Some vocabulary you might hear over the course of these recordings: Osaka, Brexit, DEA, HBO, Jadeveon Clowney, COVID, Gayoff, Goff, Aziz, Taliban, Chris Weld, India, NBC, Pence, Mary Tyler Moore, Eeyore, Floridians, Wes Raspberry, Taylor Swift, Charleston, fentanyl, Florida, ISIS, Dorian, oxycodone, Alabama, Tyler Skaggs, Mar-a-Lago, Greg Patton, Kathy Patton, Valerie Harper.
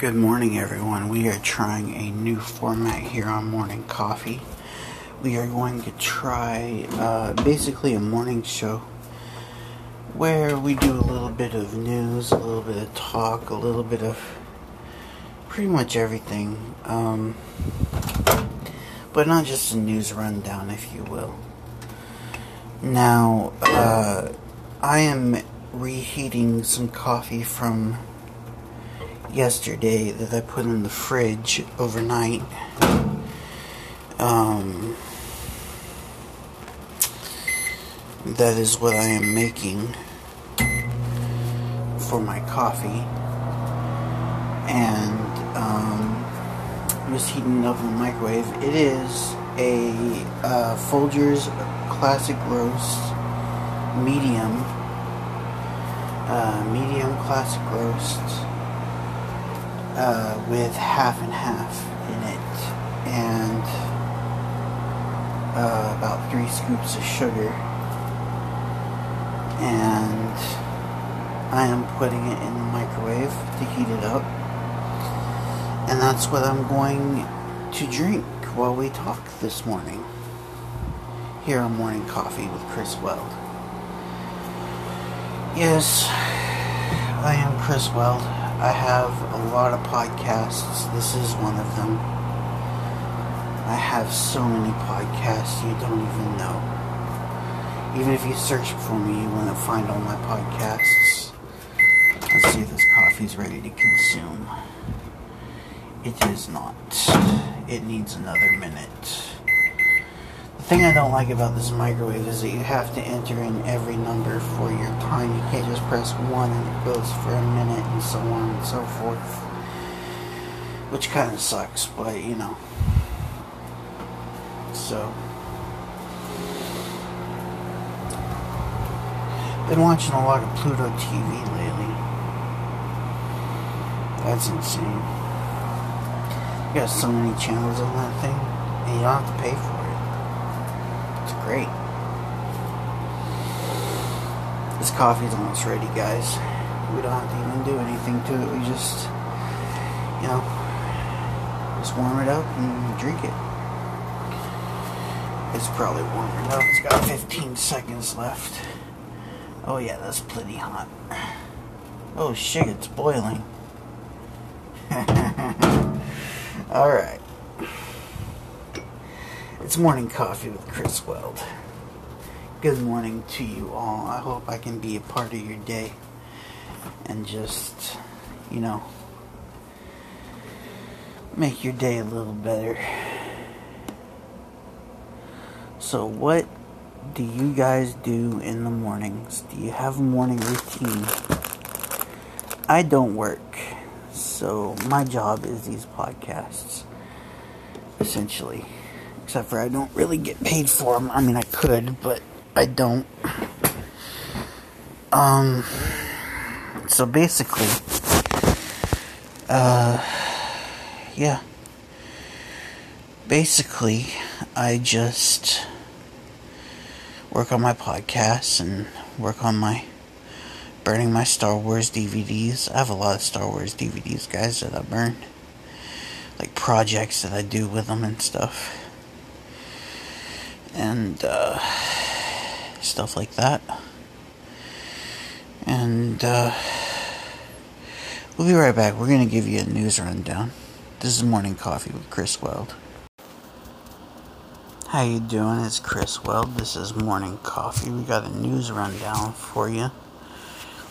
Good morning, everyone. We are trying a new format here on Morning Coffee. We are going to try basically a morning show where we do a little bit of news, a little bit of talk, a little bit of pretty much everything, but not just a news rundown, if you will. Now, I am reheating some coffee from yesterday that I put in the fridge overnight. That is what I am making for my coffee, and I'm just heating it up in the microwave. It is a Folgers Classic Roast medium Classic Roast with half and half in it, and about 3 scoops of sugar, and I am putting it in the microwave to heat it up, and that's what I'm going to drink while we talk this morning here on Morning Coffee with Chris Weld. Yes, I am Chris Weld. I have a lot of podcasts. This is one of them. I have so many podcasts you don't even know. Even if you search for me, you want to find all my podcasts. Let's see if this coffee's ready to consume. It is not. It needs another minute. The thing I don't like about this microwave is that you have to enter in every number for your time. You can't just press 1 and it goes for a minute and so on and so forth, which kind of sucks, but you know. So, been watching a lot of Pluto TV lately. That's insane. You got so many channels on that thing, and you don't have to pay for it. Great. This coffee's almost ready, guys. We don't have to even do anything to it. We just, you know, just warm it up and drink it. It's probably warming up. It's got 15 seconds left. Oh yeah, that's plenty hot. Oh shit, it's boiling. Alright. It's Morning Coffee with Chris Weld. Good morning to you all. I hope I can be a part of your day and just, you know, make your day a little better. So what do you guys do in the mornings? Do you have a morning routine? I don't work, so my job is these podcasts, essentially. Except for I don't really get paid for them. I mean, I could, but I don't. So basically, yeah. Basically, I just work on my podcasts and work on my burning my Star Wars DVDs. I have a lot of Star Wars DVDs, guys, that I burn. Like projects that I do with them and stuff. And stuff like that, and we'll be right back. We're gonna give you a news rundown. This is Morning Coffee with Chris Weld. How you doing? It's Chris Weld. This is Morning Coffee. We got a news rundown for you.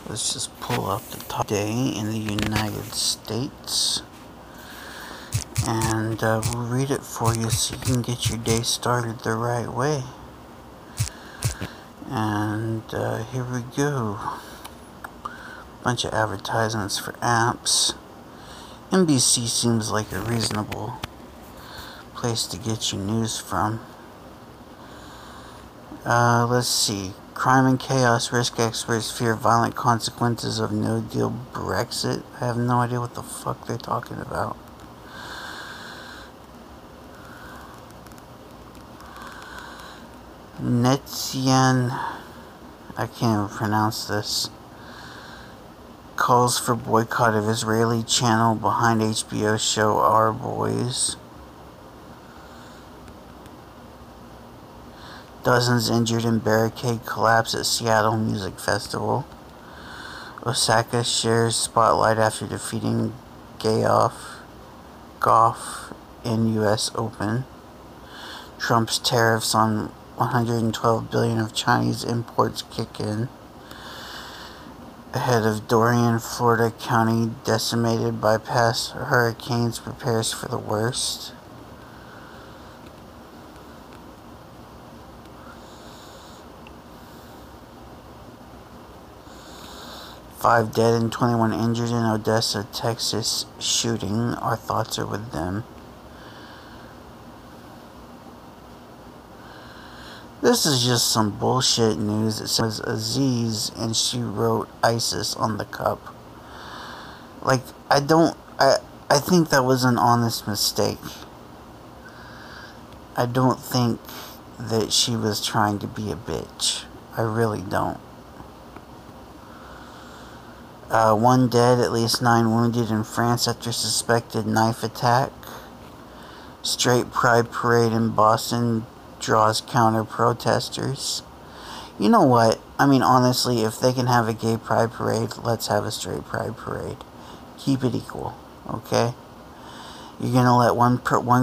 Let's just pull up the top day in the United States. And we'll read it for you so you can get your day started the right way. And here we go. Bunch of advertisements for apps. NBC seems like a reasonable place to get your news from. Let's see. Crime and chaos. Risk experts fear violent consequences of no-deal Brexit. I have no idea what the fuck they're talking about. Netizen, I can't even pronounce this, calls for boycott of Israeli channel behind HBO show Our Boys. Dozens injured in barricade collapse at Seattle Music Festival. Osaka shares spotlight after defeating Goff in U.S. Open. Trump's tariffs on $112 billion of Chinese imports kick in. Ahead of Dorian, Florida county decimated by past hurricanes prepares for the worst. Five dead and 21 injured in Odessa, Texas shooting. Our thoughts are with them. This is just some bullshit news. It says Aziz and she wrote ISIS on the cup. Like, I think that was an honest mistake. I don't think that she was trying to be a bitch. I really don't. One dead, at least 9 wounded in France after suspected knife attack. Straight pride parade in Boston draws counter-protesters. You know what? I mean, honestly, if they can have a gay pride parade, let's have a straight pride parade. Keep it equal, okay? You're going to let one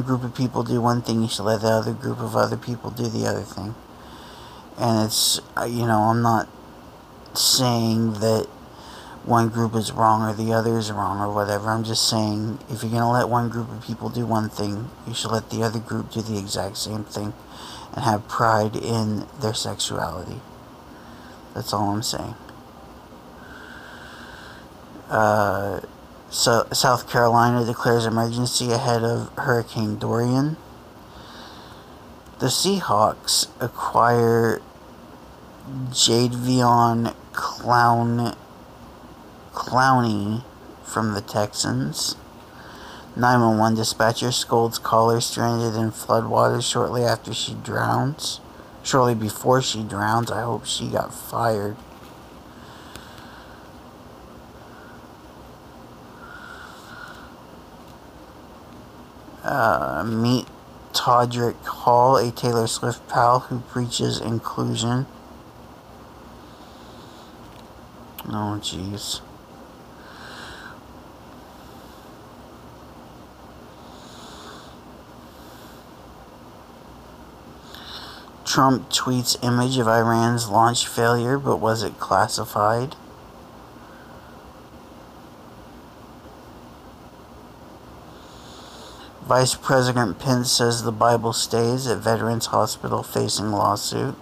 group of people do one thing, you should let the other group of other people do the other thing. And it's, you know, I'm not saying that one group is wrong or the other is wrong or whatever. I'm just saying, if you're going to let one group of people do one thing, you should let the other group do the exact same thing and have pride in their sexuality. That's all I'm saying. So South Carolina declares emergency ahead of Hurricane Dorian. The Seahawks acquire Jadeveon Clowney from the Texans. 911 dispatcher scolds caller stranded in floodwaters shortly after she drowns. Shortly before she drowns, I hope she got fired. Meet Todrick Hall, a Taylor Swift pal who preaches inclusion. Oh, jeez. Trump tweets image of Iran's launch failure, but was it classified? Vice President Pence says the Bible stays at Veterans Hospital facing lawsuit.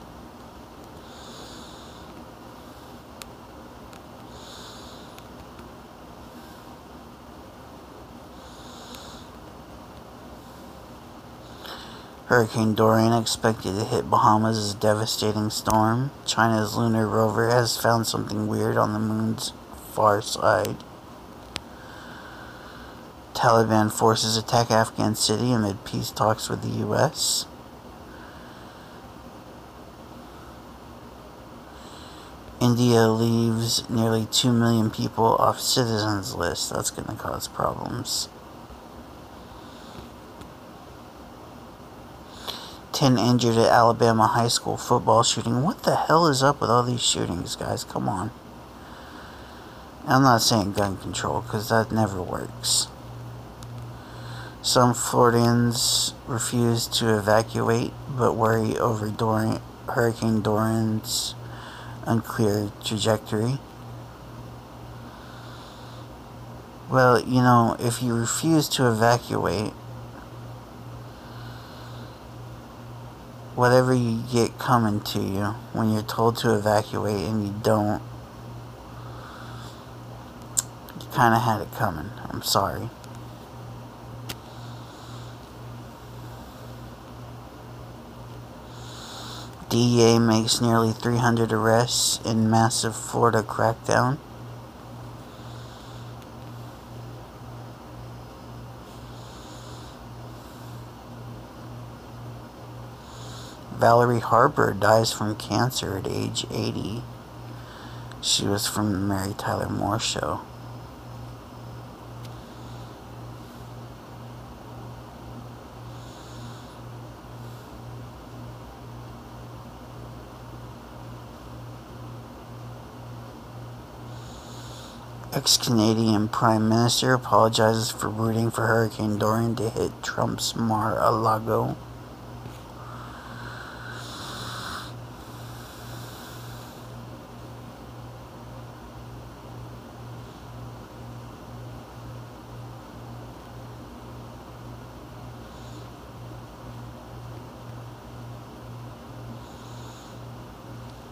Hurricane Dorian expected to hit Bahamas as a devastating storm. China's lunar rover has found something weird on the moon's far side. Taliban forces attack Afghan city amid peace talks with the U.S. India leaves nearly 2 million people off citizens list. That's going to cause problems. 10 injured at Alabama high school football shooting. What the hell is up with all these shootings, guys? Come on. I'm not saying gun control, because that never works. Some Floridians refuse to evacuate, but worry over Hurricane Dorian's unclear trajectory. Well, you know, if you refuse to evacuate, whatever you get coming to you when you're told to evacuate and you don't, you kind of had it coming. I'm sorry. DEA makes nearly 300 arrests in massive Florida crackdown. Valerie Harper dies from cancer at age 80. She was from the Mary Tyler Moore show. Ex-Canadian Prime Minister apologizes for rooting for Hurricane Dorian to hit Trump's Mar-a-Lago.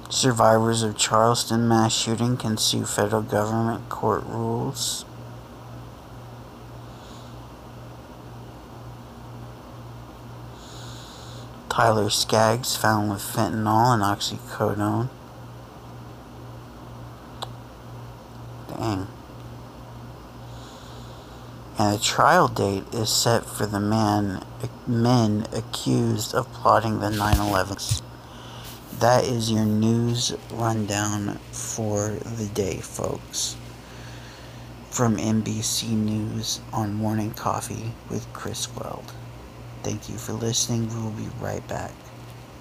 Survivors of Charleston mass shooting can sue federal government, court rules. Tyler Skaggs found with fentanyl and oxycodone. Dang. And a trial date is set for the men accused of plotting the 9/11. That is your news rundown for the day, folks, from NBC News on Morning Coffee with Chris Weld. Thank you for listening. We will be right back.